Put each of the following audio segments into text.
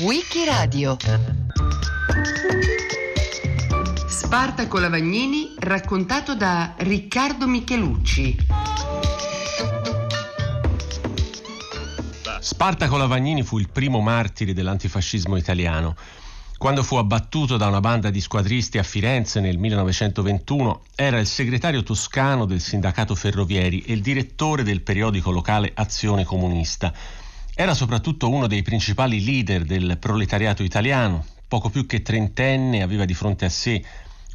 Wikiradio. Spartaco Lavagnini, raccontato da Riccardo Michelucci. Spartaco Lavagnini fu il primo martire dell'antifascismo italiano. Quando fu abbattuto da una banda di squadristi a Firenze nel 1921, era il segretario toscano del sindacato ferrovieri e il direttore del periodico locale Azione Comunista. Era soprattutto uno dei principali leader del proletariato italiano. Poco più che trentenne, aveva di fronte a sé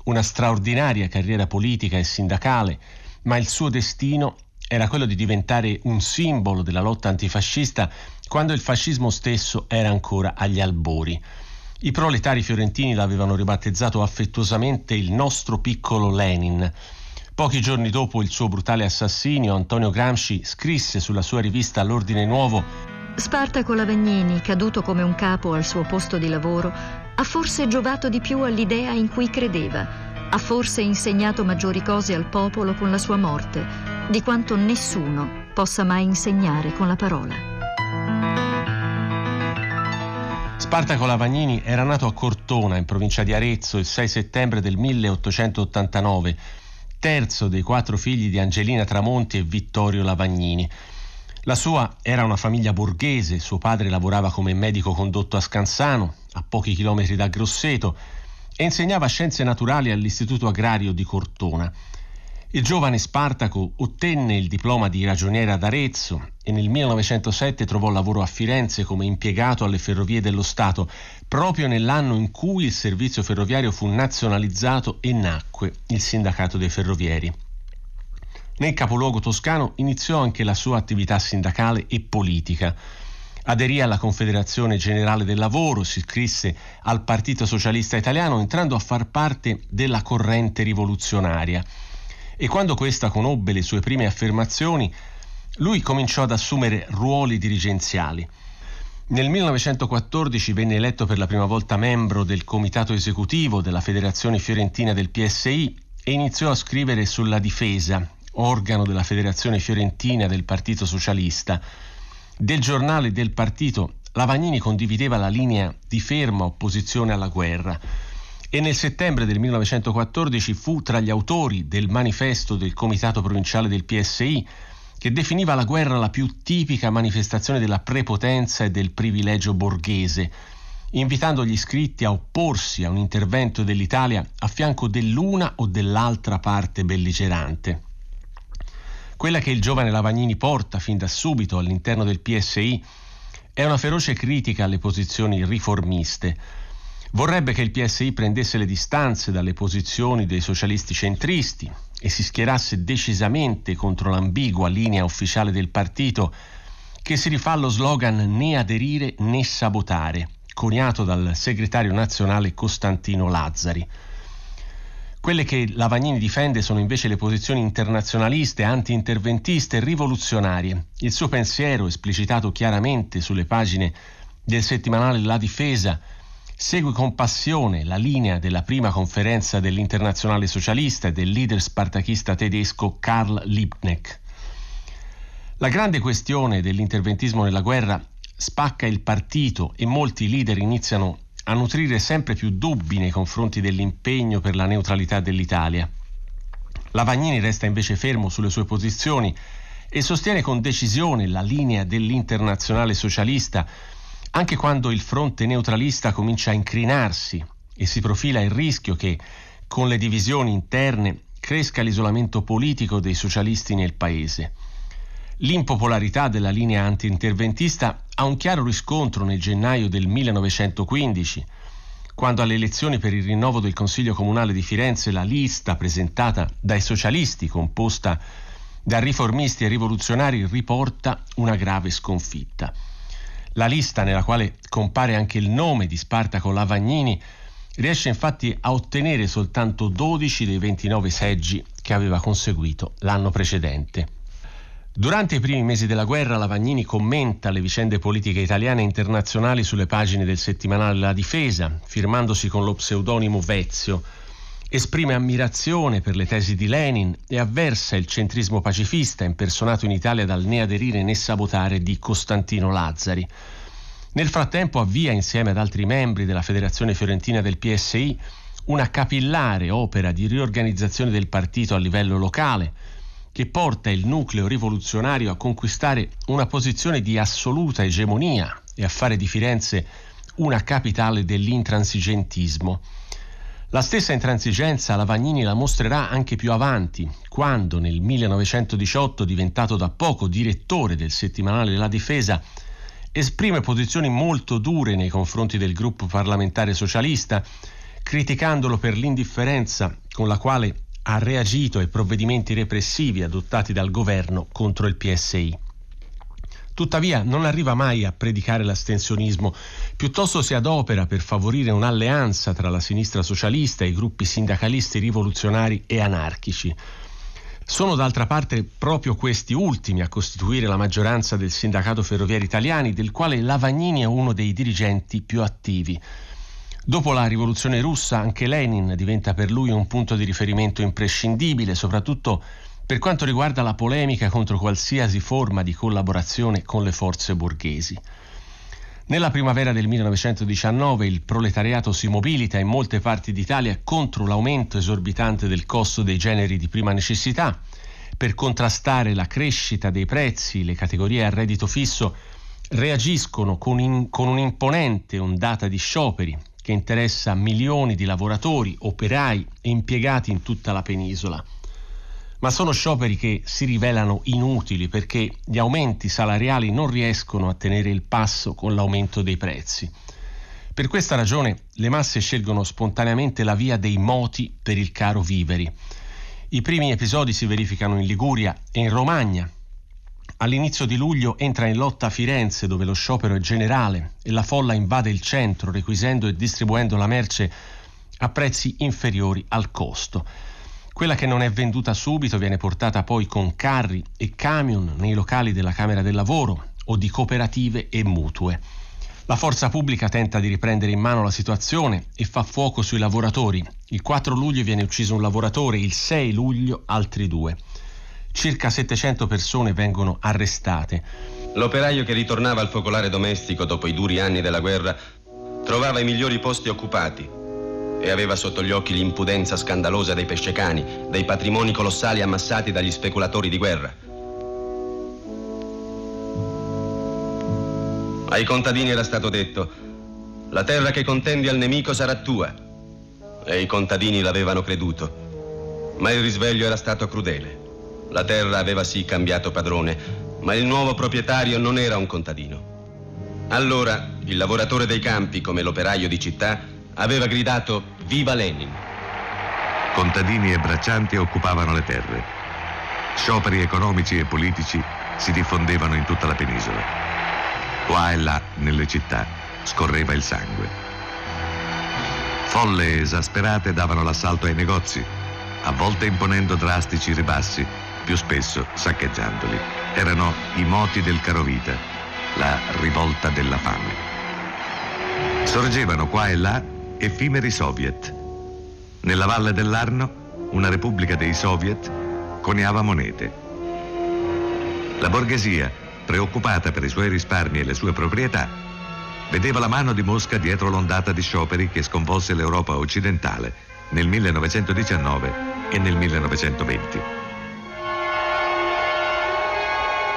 una straordinaria carriera politica e sindacale, ma il suo destino era quello di diventare un simbolo della lotta antifascista quando il fascismo stesso era ancora agli albori. I proletari fiorentini l'avevano ribattezzato affettuosamente il nostro piccolo Lenin. Pochi giorni dopo il suo brutale assassinio, Antonio Gramsci scrisse sulla sua rivista L'Ordine Nuovo: Spartaco Lavagnini, caduto come un capo al suo posto di lavoro, ha forse giovato di più all'idea in cui credeva. Ha forse insegnato maggiori cose al popolo con la sua morte di quanto nessuno possa mai insegnare con la parola. Spartaco Lavagnini era nato a Cortona, in provincia di Arezzo, il 6 settembre del 1889, terzo dei quattro figli di Angelina Tramonti e Vittorio Lavagnini. La sua era una famiglia borghese, suo padre lavorava come medico condotto a Scansano, a pochi chilometri da Grosseto, e insegnava scienze naturali all'Istituto Agrario di Cortona. Il giovane Spartaco ottenne il diploma di ragioniere ad Arezzo e nel 1907 trovò lavoro a Firenze come impiegato alle Ferrovie dello Stato, proprio nell'anno in cui il servizio ferroviario fu nazionalizzato e nacque il sindacato dei ferrovieri. Nel capoluogo toscano iniziò anche la sua attività sindacale e politica. Aderì alla Confederazione Generale del Lavoro, si iscrisse al Partito Socialista Italiano entrando a far parte della corrente rivoluzionaria. E quando questa conobbe le sue prime affermazioni, lui cominciò ad assumere ruoli dirigenziali. Nel 1914 venne eletto per la prima volta membro del comitato esecutivo della Federazione Fiorentina del PSI e iniziò a scrivere sulla Difesa, organo della Federazione Fiorentina del Partito Socialista. Del giornale del partito, Lavagnini condivideva la linea di ferma opposizione alla guerra e nel settembre del 1914 fu tra gli autori del manifesto del Comitato Provinciale del PSI, che definiva la guerra la più tipica manifestazione della prepotenza e del privilegio borghese, invitando gli iscritti a opporsi a un intervento dell'Italia a fianco dell'una o dell'altra parte belligerante. Quella che il giovane Lavagnini porta fin da subito all'interno del PSI è una feroce critica alle posizioni riformiste. Vorrebbe che il PSI prendesse le distanze dalle posizioni dei socialisti centristi e si schierasse decisamente contro l'ambigua linea ufficiale del partito, che si rifà allo slogan né aderire né sabotare, coniato dal segretario nazionale Costantino Lazzari. Quelle che Lavagnini difende sono invece le posizioni internazionaliste, anti-interventiste e rivoluzionarie. Il suo pensiero, esplicitato chiaramente sulle pagine del settimanale La Difesa, segue con passione la linea della prima conferenza dell'Internazionale Socialista e del leader spartachista tedesco Karl Liebknecht. La grande questione dell'interventismo nella guerra spacca il partito e molti leader iniziano a nutrire sempre più dubbi nei confronti dell'impegno per la neutralità dell'Italia. Lavagnini resta invece fermo sulle sue posizioni e sostiene con decisione la linea dell'Internazionale Socialista, anche quando il fronte neutralista comincia a incrinarsi e si profila il rischio che, con le divisioni interne, cresca l'isolamento politico dei socialisti nel paese. L'impopolarità della linea anti-interventista ha un chiaro riscontro nel gennaio del 1915, quando alle elezioni per il rinnovo del Consiglio Comunale di Firenze la lista presentata dai socialisti, composta da riformisti e rivoluzionari, riporta una grave sconfitta. La lista, nella quale compare anche il nome di Spartaco Lavagnini, riesce infatti a ottenere soltanto 12 dei 29 seggi che aveva conseguito l'anno precedente. Durante i primi mesi della guerra Lavagnini commenta le vicende politiche italiane e internazionali sulle pagine del settimanale La Difesa, firmandosi con lo pseudonimo Vezio, Esprime ammirazione per le tesi di Lenin e avversa il centrismo pacifista impersonato in Italia dal né aderire né sabotare di Costantino Lazzari. Nel frattempo avvia insieme ad altri membri della Federazione Fiorentina del PSI una capillare opera di riorganizzazione del partito a livello locale che porta il nucleo rivoluzionario a conquistare una posizione di assoluta egemonia e a fare di Firenze una capitale dell'intransigentismo. La stessa intransigenza Lavagnini la mostrerà anche più avanti, quando nel 1918, diventato da poco direttore del settimanale La Difesa, esprime posizioni molto dure nei confronti del gruppo parlamentare socialista, criticandolo per l'indifferenza con la quale ha reagito ai provvedimenti repressivi adottati dal governo contro il PSI. Tuttavia non arriva mai a predicare l'astensionismo, piuttosto si adopera per favorire un'alleanza tra la sinistra socialista e i gruppi sindacalisti rivoluzionari e anarchici. Sono d'altra parte proprio questi ultimi a costituire la maggioranza del Sindacato Ferroviari Italiani, del quale Lavagnini è uno dei dirigenti più attivi. Dopo la rivoluzione russa anche Lenin diventa per lui un punto di riferimento imprescindibile, soprattutto per quanto riguarda la polemica contro qualsiasi forma di collaborazione con le forze borghesi. Nella primavera del 1919 il proletariato si mobilita in molte parti d'Italia contro l'aumento esorbitante del costo dei generi di prima necessità, per contrastare la crescita dei prezzi. Le categorie a reddito fisso reagiscono con un'imponente ondata di scioperi che interessa milioni di lavoratori, operai e impiegati in tutta la penisola. Ma sono scioperi che si rivelano inutili perché gli aumenti salariali non riescono a tenere il passo con l'aumento dei prezzi. Per questa ragione le masse scelgono spontaneamente la via dei moti per il caro viveri. I primi episodi si verificano in Liguria e in Romagna. All'inizio di luglio entra in lotta a Firenze, dove lo sciopero è generale e la folla invade il centro, requisendo e distribuendo la merce a prezzi inferiori al costo. Quella che non è venduta subito viene portata poi con carri e camion nei locali della Camera del Lavoro o di cooperative e mutue. La forza pubblica tenta di riprendere in mano la situazione e fa fuoco sui lavoratori. Il 4 luglio viene ucciso un lavoratore, il 6 luglio altri due. Circa 700 persone vengono arrestate. L'operaio che ritornava al focolare domestico dopo i duri anni della guerra trovava i migliori posti occupati e aveva sotto gli occhi l'impudenza scandalosa dei pescecani, dei patrimoni colossali ammassati dagli speculatori di guerra. Ai contadini era stato detto: la terra che contendi al nemico sarà tua, e i contadini l'avevano creduto, ma il risveglio era stato crudele. La terra aveva sì cambiato padrone, ma il nuovo proprietario non era un contadino. Allora il lavoratore dei campi, come l'operaio di città, aveva gridato «Viva Lenin!». Contadini e braccianti occupavano le terre. Scioperi economici e politici si diffondevano in tutta la penisola. Qua e là, nelle città, scorreva il sangue. Folle esasperate davano l'assalto ai negozi, a volte imponendo drastici ribassi, più spesso saccheggiandoli. Erano i moti del carovita, la rivolta della fame. Sorgevano qua e là effimeri soviet. Nella valle dell'Arno una repubblica dei soviet coniava monete. La borghesia, preoccupata per i suoi risparmi e le sue proprietà, vedeva la mano di Mosca dietro l'ondata di scioperi che sconvolse l'Europa occidentale nel 1919 e nel 1920.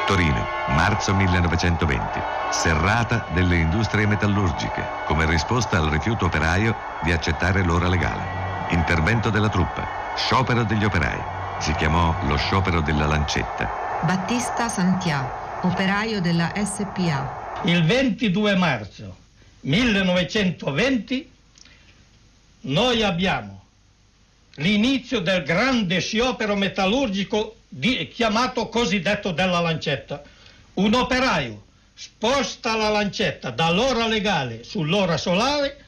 Torino, marzo 1920, serrata delle industrie metallurgiche, come risposta al rifiuto operaio di accettare l'ora legale. Intervento della truppa, sciopero degli operai, si chiamò lo sciopero della lancetta. Battista Santià, operaio della SPA. Il 22 marzo 1920 noi abbiamo l'inizio del grande sciopero metallurgico chiamato cosiddetto della lancetta. Un operaio sposta la lancetta dall'ora legale sull'ora solare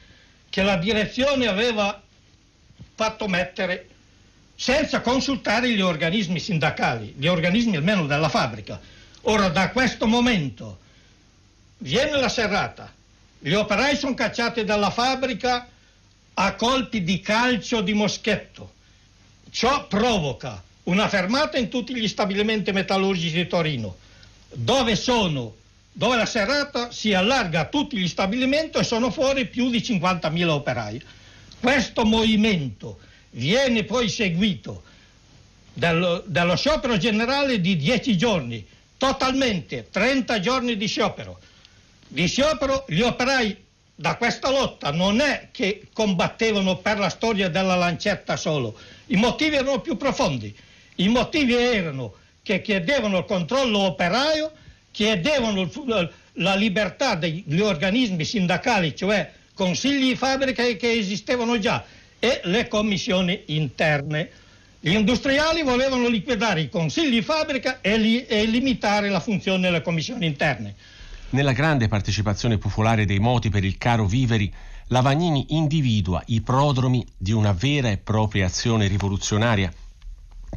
che la direzione aveva fatto mettere senza consultare gli organismi sindacali, gli organismi almeno della fabbrica. Ora, da questo momento viene la serrata, gli operai sono cacciati dalla fabbrica, a colpi di calcio di moschetto. Ciò provoca una fermata in tutti gli stabilimenti metallurgici di Torino, dove la serrata si allarga a tutti gli stabilimenti e sono fuori più di 50.000 operai. Questo movimento viene poi seguito dallo sciopero generale di 10 giorni, totalmente 30 giorni di sciopero. Di sciopero gli operai da questa lotta non è che combattevano per la storia della lancetta solo, i motivi erano più profondi, i motivi erano che chiedevano il controllo operaio, chiedevano la libertà degli organismi sindacali, cioè consigli di fabbrica che esistevano già, e le commissioni interne. Gli industriali volevano liquidare i consigli di fabbrica e limitare la funzione delle commissioni interne. Nella grande partecipazione popolare dei moti per il caro viveri, Lavagnini individua i prodromi di una vera e propria azione rivoluzionaria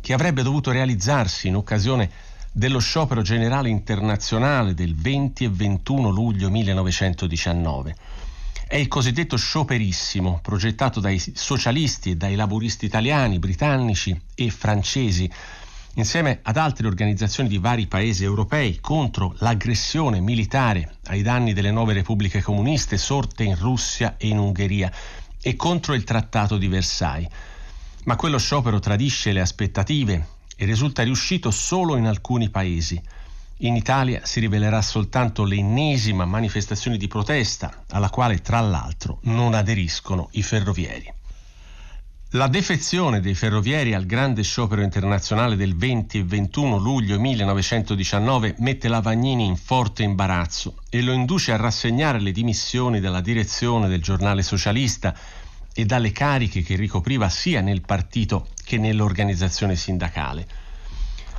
che avrebbe dovuto realizzarsi in occasione dello sciopero generale internazionale del 20 e 21 luglio 1919. È il cosiddetto scioperissimo, progettato dai socialisti e dai laburisti italiani, britannici e francesi, insieme ad altre organizzazioni di vari paesi europei contro l'aggressione militare ai danni delle nuove repubbliche comuniste sorte in Russia e in Ungheria e contro il Trattato di Versailles. Ma quello sciopero tradisce le aspettative e risulta riuscito solo in alcuni paesi. In Italia si rivelerà soltanto l'ennesima manifestazione di protesta, alla quale tra l'altro non aderiscono i ferrovieri. La defezione dei ferrovieri al grande sciopero internazionale del 20 e 21 luglio 1919 mette Lavagnini in forte imbarazzo e lo induce a rassegnare le dimissioni dalla direzione del giornale socialista e dalle cariche che ricopriva sia nel partito che nell'organizzazione sindacale.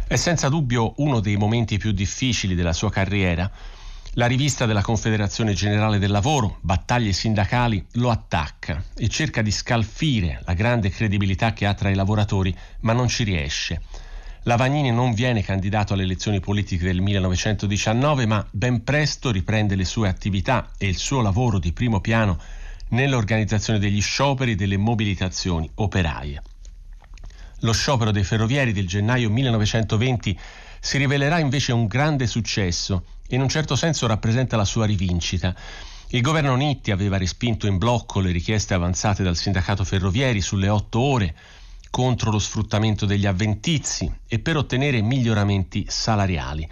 È senza dubbio uno dei momenti più difficili della sua carriera. La rivista della Confederazione Generale del Lavoro, Battaglie Sindacali, lo attacca e cerca di scalfire la grande credibilità che ha tra i lavoratori, ma non ci riesce. Lavagnini non viene candidato alle elezioni politiche del 1919, ma ben presto riprende le sue attività e il suo lavoro di primo piano nell'organizzazione degli scioperi e delle mobilitazioni operaie. Lo sciopero dei ferrovieri del gennaio 1920 si rivelerà invece un grande successo e in un certo senso rappresenta la sua rivincita. Il governo Nitti aveva respinto in blocco le richieste avanzate dal sindacato ferrovieri sulle 8 ore, contro lo sfruttamento degli avventizi e per ottenere miglioramenti salariali.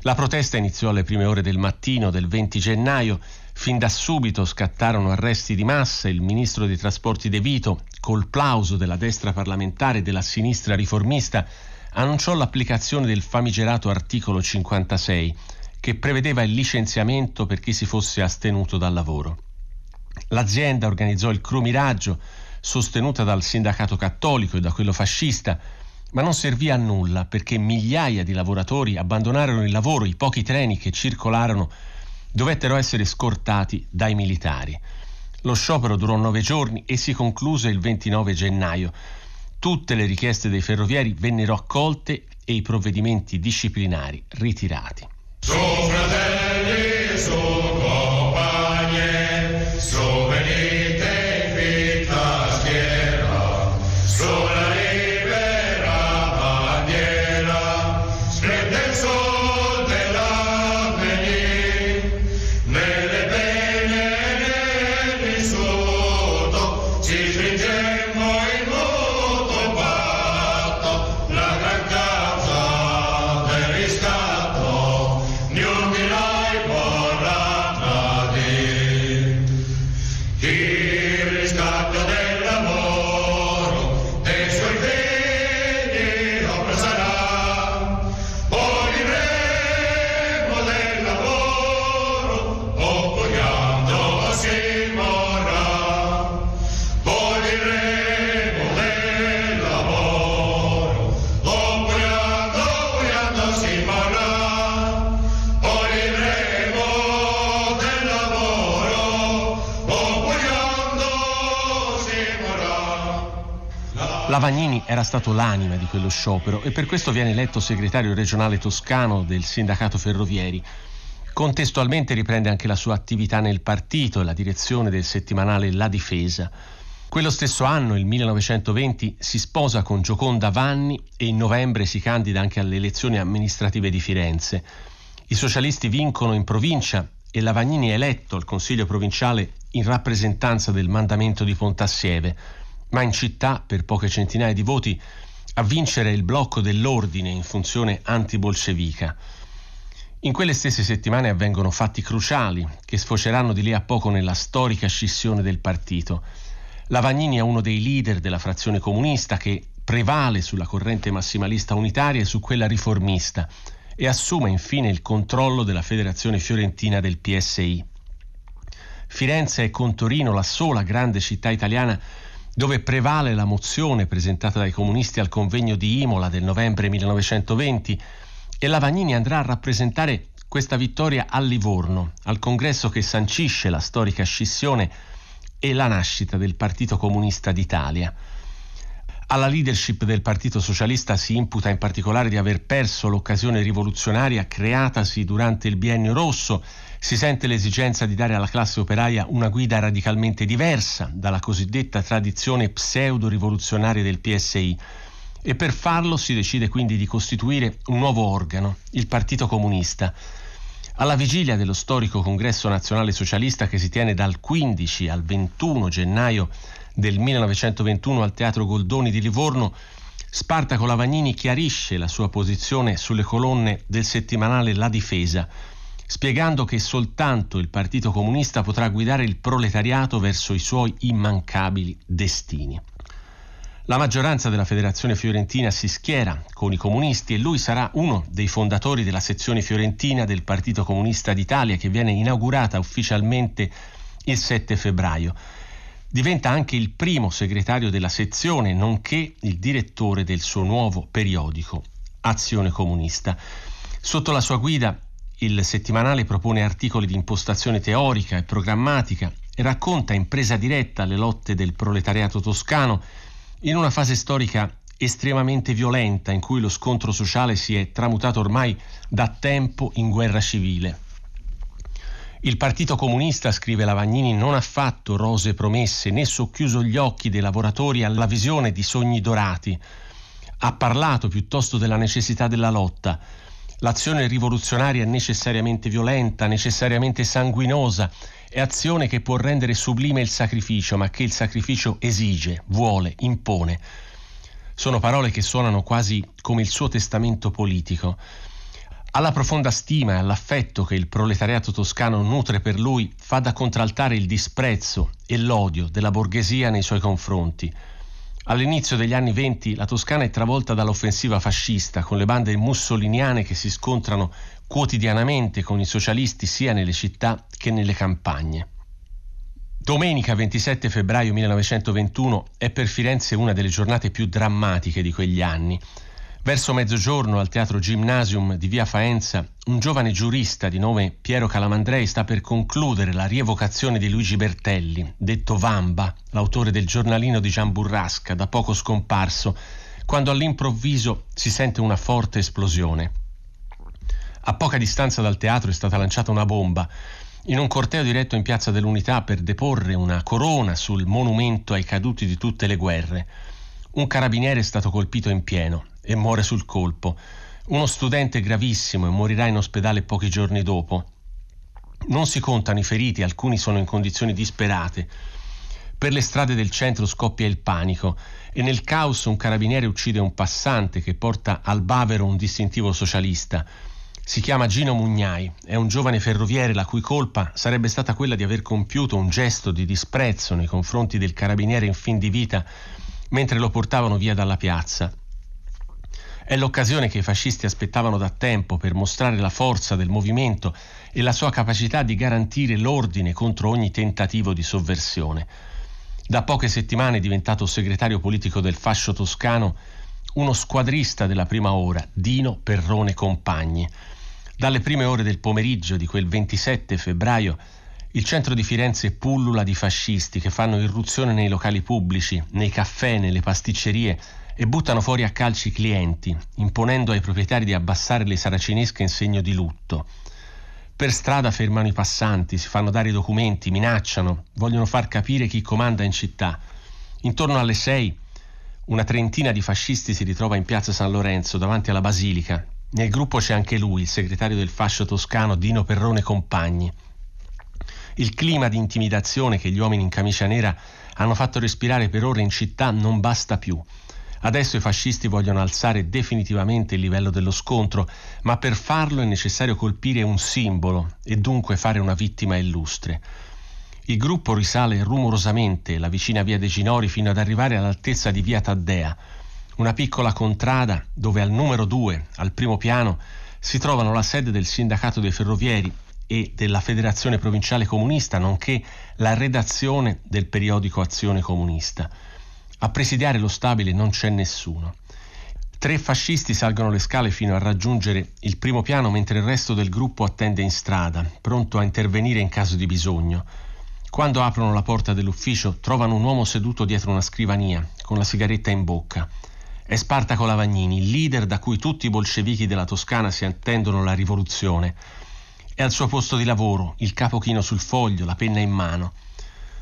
La protesta iniziò alle prime ore del mattino del 20 gennaio. Fin da subito scattarono arresti di massa. Il ministro dei trasporti De Vito, col plauso della destra parlamentare e della sinistra riformista, annunciò l'applicazione del famigerato articolo 56, che prevedeva il licenziamento per chi si fosse astenuto dal lavoro. L'azienda organizzò il crumiraggio, sostenuta dal sindacato cattolico e da quello fascista, ma non servì a nulla, perché migliaia di lavoratori abbandonarono il lavoro. I pochi treni che circolarono dovettero essere scortati dai militari. Lo sciopero durò 9 giorni e si concluse il 29 gennaio. Tutte le richieste dei ferrovieri vennero accolte e i provvedimenti disciplinari ritirati. Lavagnini era stato l'anima di quello sciopero e per questo viene eletto segretario regionale toscano del sindacato ferrovieri. Contestualmente riprende anche la sua attività nel partito e la direzione del settimanale La Difesa. Quello stesso anno, il 1920, si sposa con Gioconda Vanni e in novembre si candida anche alle elezioni amministrative di Firenze. I socialisti vincono in provincia e Lavagnini è eletto al Consiglio provinciale in rappresentanza del mandamento di Pontassieve, ma in città, per poche centinaia di voti, a vincere il blocco dell'ordine in funzione antibolscevica. In quelle stesse settimane avvengono fatti cruciali che sfoceranno di lì a poco nella storica scissione del partito. Lavagnini è uno dei leader della frazione comunista che prevale sulla corrente massimalista unitaria e su quella riformista e assume infine il controllo della Federazione Fiorentina del PSI. Firenze è con Torino la sola grande città italiana dove prevale la mozione presentata dai comunisti al convegno di Imola del novembre 1920 e Lavagnini andrà a rappresentare questa vittoria a Livorno, al congresso che sancisce la storica scissione e la nascita del Partito Comunista d'Italia. Alla leadership del Partito Socialista si imputa in particolare di aver perso l'occasione rivoluzionaria creatasi durante il Biennio Rosso. Si sente l'esigenza di dare alla classe operaia una guida radicalmente diversa dalla cosiddetta tradizione pseudo-rivoluzionaria del PSI e per farlo si decide quindi di costituire un nuovo organo, il Partito Comunista. Alla vigilia dello storico Congresso Nazionale Socialista che si tiene dal 15 al 21 gennaio del 1921 al Teatro Goldoni di Livorno, Spartaco Lavagnini chiarisce la sua posizione sulle colonne del settimanale La Difesa, spiegando che soltanto il Partito Comunista potrà guidare il proletariato verso i suoi immancabili destini. La maggioranza della Federazione Fiorentina si schiera con i comunisti e lui sarà uno dei fondatori della sezione fiorentina del Partito Comunista d'Italia che viene inaugurata ufficialmente il 7 febbraio. Diventa anche il primo segretario della sezione, nonché il direttore del suo nuovo periodico, Azione Comunista. Sotto la sua guida il settimanale propone articoli di impostazione teorica e programmatica e racconta in presa diretta le lotte del proletariato toscano in una fase storica estremamente violenta in cui lo scontro sociale si è tramutato ormai da tempo in guerra civile. Il Partito Comunista, scrive Lavagnini, non ha fatto rosee promesse né socchiuso gli occhi dei lavoratori alla visione di sogni dorati. Ha parlato piuttosto della necessità della lotta. L'azione rivoluzionaria è necessariamente violenta, necessariamente sanguinosa, è azione che può rendere sublime il sacrificio, ma che il sacrificio esige, vuole, impone. Sono parole che suonano quasi come il suo testamento politico. Alla profonda stima e all'affetto che il proletariato toscano nutre per lui fa da contraltare il disprezzo e l'odio della borghesia nei suoi confronti. All'inizio degli anni 20 la Toscana è travolta dall'offensiva fascista, con le bande mussoliniane che si scontrano quotidianamente con i socialisti sia nelle città che nelle campagne. Domenica 27 febbraio 1921 è per Firenze una delle giornate più drammatiche di quegli anni. Verso mezzogiorno al teatro Gymnasium di via Faenza, un giovane giurista di nome Piero Calamandrei sta per concludere la rievocazione di Luigi Bertelli, detto Vamba, l'autore del giornalino di Gian Burrasca, da poco scomparso, quando all'improvviso si sente una forte esplosione. A poca distanza dal teatro è stata lanciata una bomba. In un corteo diretto in Piazza dell'Unità per deporre una corona sul monumento ai caduti di tutte le guerre, un carabiniere è stato colpito in pieno e muore sul colpo. Uno studente gravissimo e morirà in ospedale pochi giorni dopo. Non si contano i feriti, alcuni sono in condizioni disperate. Per le strade del centro scoppia il panico e nel caos un carabiniere uccide un passante che porta al bavero un distintivo socialista. Si chiama Gino Mugnai, è un giovane ferroviere la cui colpa sarebbe stata quella di aver compiuto un gesto di disprezzo nei confronti del carabiniere in fin di vita mentre lo portavano via dalla piazza. È l'occasione che i fascisti aspettavano da tempo per mostrare la forza del movimento e la sua capacità di garantire l'ordine contro ogni tentativo di sovversione. Da poche settimane è diventato segretario politico del fascio toscano uno squadrista della prima ora, Dino Perrone Compagni. Dalle prime ore del pomeriggio di quel 27 febbraio il centro di Firenze pullula di fascisti che fanno irruzione nei locali pubblici, nei caffè, nelle pasticcerie e buttano fuori a calci i clienti, imponendo ai proprietari di abbassare le saracinesche in segno di lutto. Per strada fermano i passanti, si fanno dare i documenti, minacciano, vogliono far capire chi comanda in città. Intorno alle 6 una trentina di fascisti si ritrova in piazza San Lorenzo davanti alla Basilica. Nel gruppo c'è anche lui, il segretario del fascio toscano Dino Perrone Compagni. Il clima di intimidazione che gli uomini in camicia nera hanno fatto respirare per ore in città non basta più. Adesso i fascisti vogliono alzare definitivamente il livello dello scontro, ma per farlo è necessario colpire un simbolo e dunque fare una vittima illustre. Il gruppo risale rumorosamente la vicina via dei Ginori fino ad arrivare all'altezza di via Taddea, una piccola contrada dove al numero 2, al primo piano, si trovano la sede del sindacato dei ferrovieri e della Federazione Provinciale Comunista, nonché la redazione del periodico Azione Comunista. A presidiare lo stabile non c'è nessuno. 3 fascisti salgono le scale fino a raggiungere il primo piano, mentre il resto del gruppo attende in strada, pronto a intervenire in caso di bisogno. Quando aprono la porta dell'ufficio trovano un uomo seduto dietro una scrivania con la sigaretta in bocca. È Spartaco Lavagnini, il leader da cui tutti i bolscevichi della Toscana si attendono la rivoluzione. È al suo posto di lavoro, il capo chino sul foglio, la penna in mano.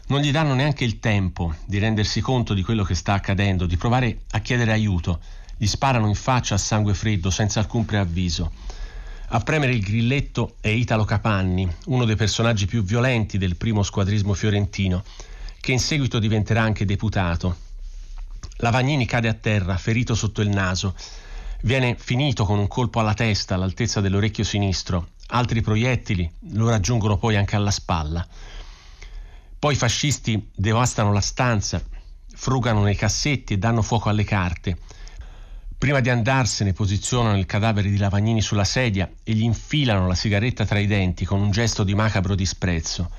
Non gli danno neanche il tempo di rendersi conto di quello che sta accadendo, di provare a chiedere aiuto. Gli sparano in faccia a sangue freddo, senza alcun preavviso. A premere il grilletto è Italo Capanni, uno dei personaggi più violenti del primo squadrismo fiorentino, che in seguito diventerà anche deputato. Lavagnini cade a terra, ferito sotto il naso. Viene finito con un colpo alla testa all'altezza dell'orecchio sinistro. Altri proiettili lo raggiungono poi anche alla spalla. Poi i fascisti devastano la stanza, frugano nei cassetti e danno fuoco alle carte. Prima di andarsene posizionano il cadavere di Lavagnini sulla sedia e gli infilano la sigaretta tra i denti con un gesto di macabro disprezzo.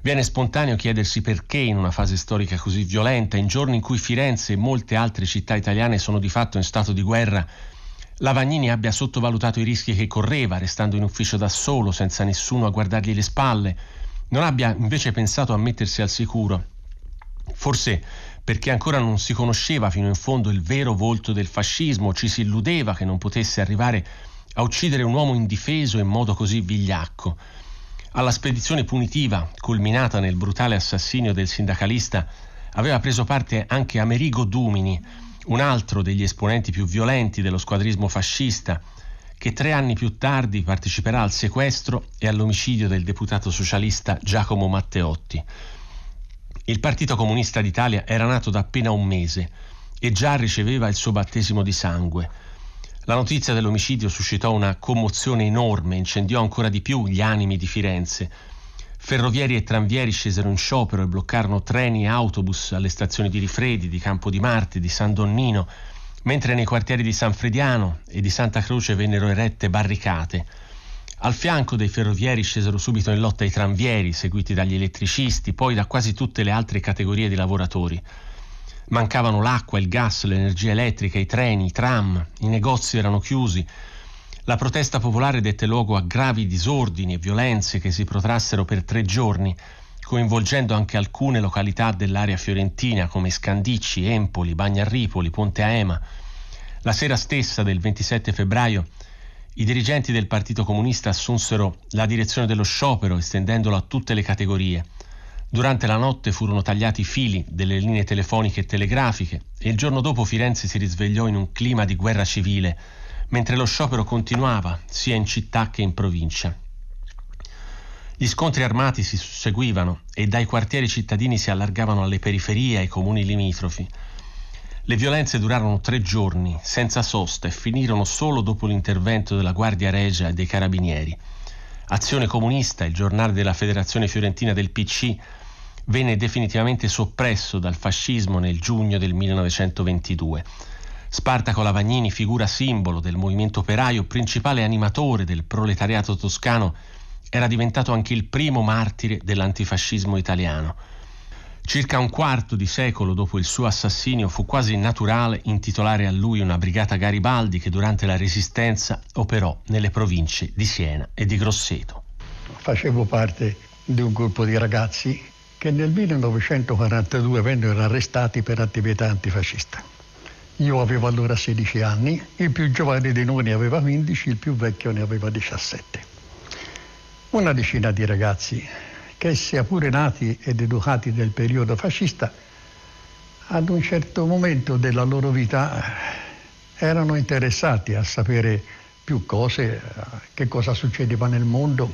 Viene spontaneo chiedersi perché, in una fase storica così violenta, in giorni in cui Firenze e molte altre città italiane sono di fatto in stato di guerra, Lavagnini abbia sottovalutato i rischi che correva, restando in ufficio da solo, senza nessuno a guardargli le spalle. Non abbia invece pensato a mettersi al sicuro, forse perché ancora non si conosceva fino in fondo il vero volto del fascismo, ci si illudeva che non potesse arrivare a uccidere un uomo indifeso in modo così vigliacco. Alla spedizione punitiva, culminata nel brutale assassinio del sindacalista, aveva preso parte anche Amerigo Dumini, un altro degli esponenti più violenti dello squadrismo fascista, che 3 anni più tardi parteciperà al sequestro e all'omicidio del deputato socialista Giacomo Matteotti. Il Partito Comunista d'Italia era nato da appena un mese e già riceveva il suo battesimo di sangue. La notizia dell'omicidio suscitò una commozione enorme, incendiò ancora di più gli animi di Firenze. Ferrovieri e tranvieri scesero in sciopero e bloccarono treni e autobus alle stazioni di Rifredi, di Campo di Marte, di San Donnino, mentre nei quartieri di San Frediano e di Santa Croce vennero erette barricate. Al fianco dei ferrovieri scesero subito in lotta i tranvieri, seguiti dagli elettricisti, poi da quasi tutte le altre categorie di lavoratori. Mancavano l'acqua, il gas, l'energia elettrica, i treni, i tram, i negozi erano chiusi. La protesta popolare dette luogo a gravi disordini e violenze che si protrassero per 3 giorni, coinvolgendo anche alcune località dell'area fiorentina come Scandicci, Empoli, Bagnarripoli, Ponte Aema. La sera stessa del 27 febbraio i dirigenti del Partito Comunista assunsero la direzione dello sciopero, estendendolo a tutte le categorie. Durante la notte furono tagliati i fili delle linee telefoniche e telegrafiche e il giorno dopo Firenze si risvegliò in un clima di guerra civile, mentre lo sciopero continuava sia in città che in provincia. Gli scontri armati si susseguivano e dai quartieri cittadini si allargavano alle periferie e ai comuni limitrofi. Le violenze durarono 3 giorni, senza sosta, e finirono solo dopo l'intervento della Guardia Regia e dei Carabinieri. Azione Comunista, il giornale della Federazione Fiorentina del PC, venne definitivamente soppresso dal fascismo nel giugno del 1922. Spartaco Lavagnini, figura simbolo del movimento operaio, principale animatore del proletariato toscano, era diventato anche il primo martire dell'antifascismo italiano. Circa un quarto di secolo dopo il suo assassinio fu quasi naturale intitolare a lui una brigata Garibaldi che durante la Resistenza operò nelle province di Siena e di Grosseto. Facevo parte di un gruppo di ragazzi che nel 1942 vennero arrestati per attività antifascista. Io avevo allora 16 anni, il più giovane di noi ne aveva 15, il più vecchio ne aveva 17. Una decina di ragazzi che, sia pure nati ed educati nel periodo fascista, ad un certo momento della loro vita erano interessati a sapere più cose, che cosa succedeva nel mondo,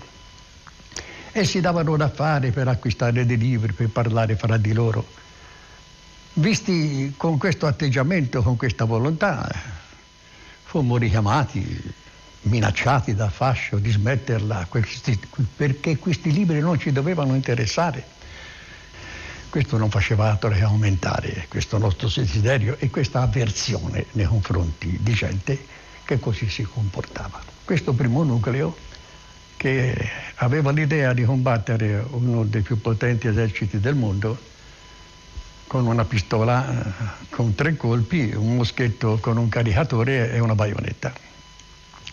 e si davano da fare per acquistare dei libri, per parlare fra di loro. Visti con questo atteggiamento, con questa volontà, fummo richiamati, minacciati da fascio di smetterla, perché questi libri non ci dovevano interessare. Questo non faceva altro che aumentare questo nostro desiderio e questa avversione nei confronti di gente che così si comportava. Questo primo nucleo, che aveva l'idea di combattere uno dei più potenti eserciti del mondo con una pistola con 3 colpi, un moschetto con un caricatore e una baionetta.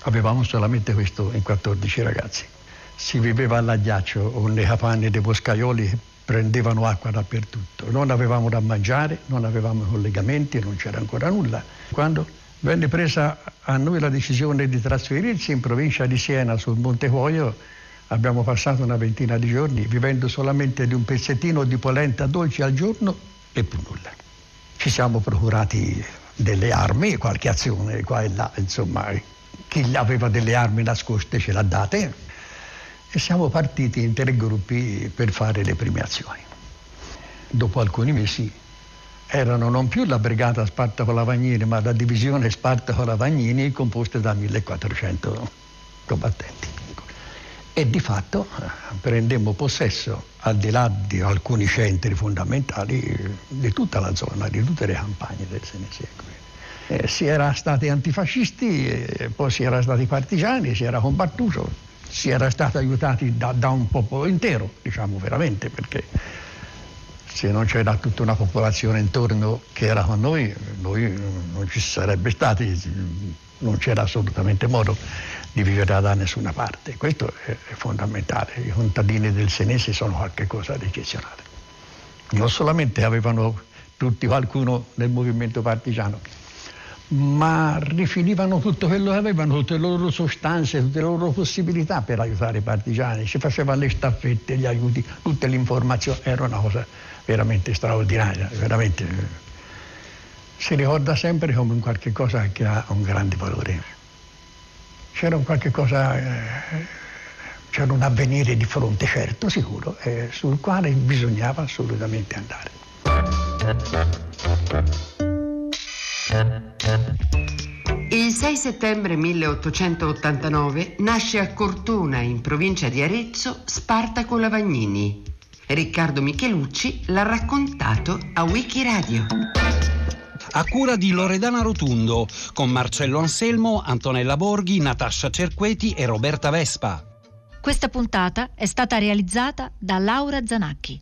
Avevamo solamente questo in 14 ragazzi. Si viveva all'agghiaccio o nei capanni dei boscaioli che prendevano acqua dappertutto. Non avevamo da mangiare, non avevamo collegamenti, non c'era ancora nulla. Quando venne presa a noi la decisione di trasferirsi in provincia di Siena sul Monte Cuoio, abbiamo passato una ventina di giorni vivendo solamente di un pezzettino di polenta dolce al giorno e più nulla. Ci siamo procurati delle armi, qualche azione qua e là, insomma, chi aveva delle armi nascoste ce l'ha date, e siamo partiti in 3 gruppi per fare le prime azioni. Dopo alcuni mesi erano non più la brigata Spartaco Lavagnini, ma la divisione Spartaco Lavagnini, composta da 1400 combattenti. E di fatto prendemmo possesso, al di là di alcuni centri fondamentali, di tutta la zona, di tutte le campagne del Senese. Si era stati antifascisti, poi si era stati partigiani, si era combattuto, si era stati aiutati da un popolo intero, diciamo veramente, perché se non c'era tutta una popolazione intorno che era con noi non ci sarebbe stati, non c'era assolutamente modo di vivere da nessuna parte. Questo è fondamentale. I contadini del Senese sono qualcosa di eccezionale. Non solamente avevano tutti qualcuno nel movimento partigiano, ma rifinivano tutto quello che avevano, tutte le loro sostanze, tutte le loro possibilità per aiutare i partigiani. Ci facevano le staffette, gli aiuti, tutte le informazioni. Era una cosa veramente straordinaria, veramente si ricorda sempre come un qualche cosa che ha un grande valore. C'era un qualche cosa, c'era un avvenire di fronte, certo, sicuro, sul quale bisognava assolutamente andare. Il 6 settembre 1889 nasce a Cortona, in provincia di Arezzo, Spartaco Lavagnini. Riccardo Michelucci l'ha raccontato a Wikiradio. A cura di Loredana Rotundo, con Marcello Anselmo, Antonella Borghi, Natascia Cerqueti e Roberta Vespa. Questa puntata è stata realizzata da Laura Zanacchi.